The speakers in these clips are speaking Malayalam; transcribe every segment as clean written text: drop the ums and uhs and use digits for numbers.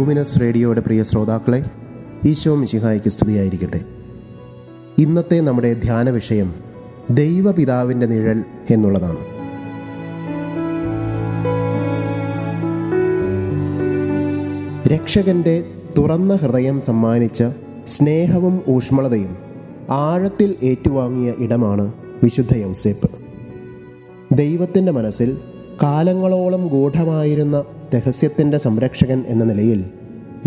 ലൂമിനസ് റേഡിയോയുടെ പ്രിയ ശ്രോതാക്കളെ, ഈശോ മിശിഹായ്ക്ക് സ്തുതിയായിരിക്കട്ടെ. ഇന്നത്തെ നമ്മുടെ ധ്യാന വിഷയം ദൈവപിതാവിൻ്റെ നിഴൽ എന്നുള്ളതാണ്. രക്ഷകൻ്റെ തുറന്ന ഹൃദയം സമ്മാനിച്ച സ്നേഹവും ഊഷ്മളതയും ആഴത്തിൽ ഏറ്റുവാങ്ങിയ ഇടമാണ് വിശുദ്ധ യൗസേപ്പ്. ദൈവത്തിൻ്റെ മനസ്സിൽ കാലങ്ങളോളം ഗൂഢമായിരുന്ന രഹസ്യത്തിൻ്റെ സംരക്ഷകൻ എന്ന നിലയിൽ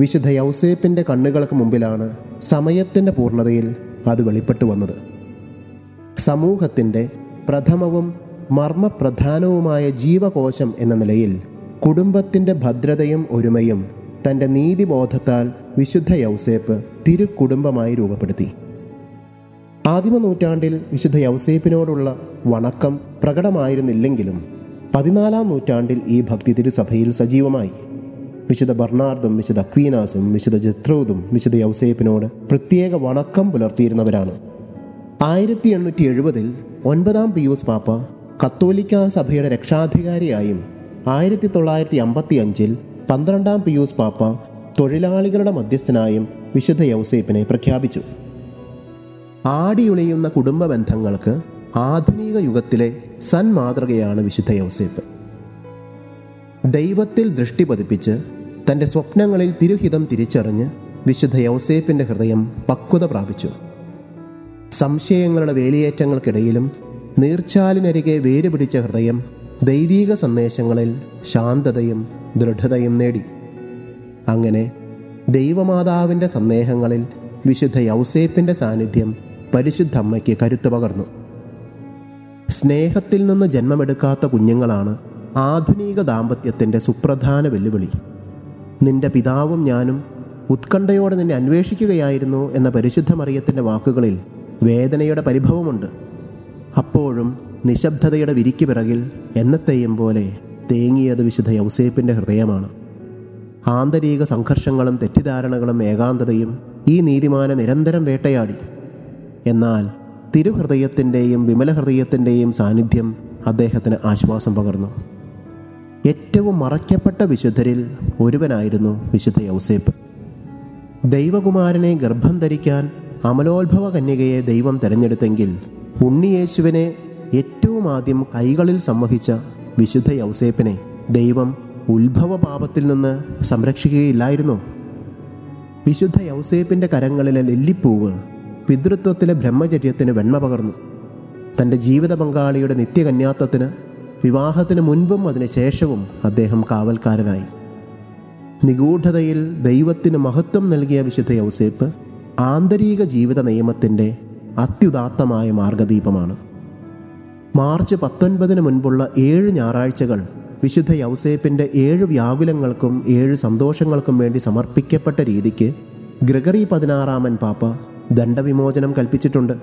വിശുദ്ധ യൗസേപ്പിൻ്റെ കണ്ണുകൾക്ക് മുമ്പിലാണ് സമയത്തിൻ്റെ പൂർണ്ണതയിൽ അത് വെളിപ്പെട്ടു വന്നത്. സമൂഹത്തിൻ്റെ പ്രഥമവും മർമ്മപ്രധാനവുമായ ജീവകോശം എന്ന നിലയിൽ കുടുംബത്തിൻ്റെ ഭദ്രതയും ഒരുമയും തൻ്റെ നീതിബോധത്താൽ വിശുദ്ധ യൗസേപ്പ് തിരുക്കുടുംബമായി രൂപപ്പെടുത്തി. ആദിമ നൂറ്റാണ്ടിൽ വിശുദ്ധ യൗസേപ്പിനോടുള്ള വണക്കം പ്രകടമായിരുന്നില്ലെങ്കിലും 14-ാം നൂറ്റാണ്ടിൽ ഈ ഭക്തി തിരുസഭയിൽ സജീവമായി. വിശുദ്ധ ബർണാർദും വിശുദ്ധ അക്വീനാസും വിശുദ്ധ ജത്രൂദും വിശുദ്ധ യൗസേപ്പിനോട് പ്രത്യേക വണക്കം പുലർത്തിയിരുന്നവരാണ്. 1870-ൽ 9-ാം പിയൂസ് പാപ്പ കത്തോലിക്കാ സഭയുടെ രക്ഷാധികാരിയായും 1955-ൽ 12-ാം പിയൂസ് പാപ്പ തൊഴിലാളികളുടെ മധ്യസ്ഥനായും വിശുദ്ധ യൗസേപ്പിനെ പ്രഖ്യാപിച്ചു. ആടിയുലയുന്ന കുടുംബ ബന്ധങ്ങൾക്ക് ആധുനിക യുഗത്തിലെ സന്മാതൃകയാണ് വിശുദ്ധ യൗസേപ്പ്. ദൈവത്തിൽ ദൃഷ്ടി പതിപ്പിച്ച് തൻ്റെ സ്വപ്നങ്ങളിൽ തിരുഹിതം തിരിച്ചറിഞ്ഞ് വിശുദ്ധ യൗസേപ്പിൻ്റെ ഹൃദയം പക്വത പ്രാപിച്ചു. സംശയങ്ങളുടെ വേലിയേറ്റങ്ങൾക്കിടയിലും നീർച്ചാലിനരികെ വേരുപിടിച്ച ഹൃദയം ദൈവീക സന്ദേശങ്ങളിൽ ശാന്തതയും ദൃഢതയും നേടി. അങ്ങനെ ദൈവമാതാവിൻ്റെ സന്ദേഹങ്ങളിൽ വിശുദ്ധ യൗസേപ്പിൻ്റെ സാന്നിധ്യം പരിശുദ്ധ അമ്മയ്ക്ക് കരുത്തു പകർന്നു. സ്നേഹത്തിൽ നിന്ന് ജന്മമെടുക്കാത്ത കുഞ്ഞുങ്ങളാണ് ആധുനിക ദാമ്പത്യത്തിൻ്റെ സുപ്രധാന വെല്ലുവിളി. നിന്റെ പിതാവും ഞാനും ഉത്കണ്ഠയോടെ നിന്നെ അന്വേഷിക്കുകയായിരുന്നു എന്ന പരിശുദ്ധ മറിയത്തിൻ്റെ വാക്കുകളിൽ വേദനയുടെ പരിഭവമുണ്ട്. അപ്പോഴും നിശബ്ദതയുടെ വിരിക്ക് പിറകിൽ എന്നത്തെയും പോലെ തേങ്ങിയത് വിശുദ്ധ യൗസേപ്പിൻ്റെ ഹൃദയമാണ്. ആന്തരിക സംഘർഷങ്ങളും തെറ്റിദ്ധാരണകളും ഏകാന്തതയും ഈ നീതിമാനെ നിരന്തരം വേട്ടയാടി. എന്നാൽ തിരുഹൃദയത്തിൻ്റെയും വിമലഹൃദയത്തിൻ്റെയും സാന്നിധ്യം അദ്ദേഹത്തിന് ആശ്വാസം പകർന്നു. ഏറ്റവും മറയ്ക്കപ്പെട്ട വിശുദ്ധരിൽ ഒരുവനായിരുന്നു വിശുദ്ധ യൗസേപ്പ്. ദൈവകുമാരനെ ഗർഭം ധരിക്കാൻ അമലോത്ഭവ കന്യകയെ ദൈവം തിരഞ്ഞെടുത്തെങ്കിൽ ഉണ്ണിയേശുവിനെ ഏറ്റവും ആദ്യം കൈകളിൽ സംവഹിച്ച വിശുദ്ധ യൗസേപ്പിനെ ദൈവം ഉത്ഭവ പാപത്തിൽ നിന്ന് സംരക്ഷിക്കുകയില്ലായിരുന്നു. വിശുദ്ധ യൗസേപ്പിൻ്റെ കരങ്ങളിലെ ലില്ലിപ്പൂവ് പിതൃത്വത്തിലെ ബ്രഹ്മചര്യത്തിന് വെണ്മ പകർന്നു. തൻ്റെ ജീവിത പങ്കാളിയുടെ നിത്യകന്യാത്വത്തിന് വിവാഹത്തിന് മുൻപും അതിനുശേഷവും അദ്ദേഹം കാവൽക്കാരനായി. നിഗൂഢതയിൽ ദൈവത്തിന് മഹത്വം നൽകിയ വിശുദ്ധ യൗസേപ്പ് ആന്തരിക ജീവിത നിയമത്തിൻ്റെ അത്യുദാത്തമായ മാർഗദീപമാണ്. മാർച്ച് 19 മുൻപുള്ള 7 ഞായറാഴ്ചകൾ വിശുദ്ധ യൗസേപ്പിൻ്റെ 7 വ്യാകുലങ്ങൾക്കും 7 സന്തോഷങ്ങൾക്കും വേണ്ടി സമർപ്പിക്കപ്പെട്ട രീതിക്ക് ഗ്രിഗറി 16-ാമൻ പാപ്പ ദണ്ഡവിമോചനം കൽപ്പിച്ചിട്ടുണ്ട്.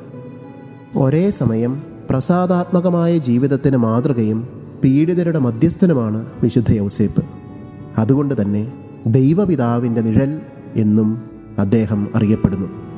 ഒരേ സമയം പ്രസാദാത്മകമായ ജീവിതത്തിന് മാതൃകയും പീഡിതരുടെ മധ്യസ്ഥനുമാണ് വിശുദ്ധ യൗസേപ്പ്. അതുകൊണ്ട് തന്നെ ദൈവപിതാവിൻ്റെ നിഴൽ എന്നും അദ്ദേഹം അറിയപ്പെടുന്നു.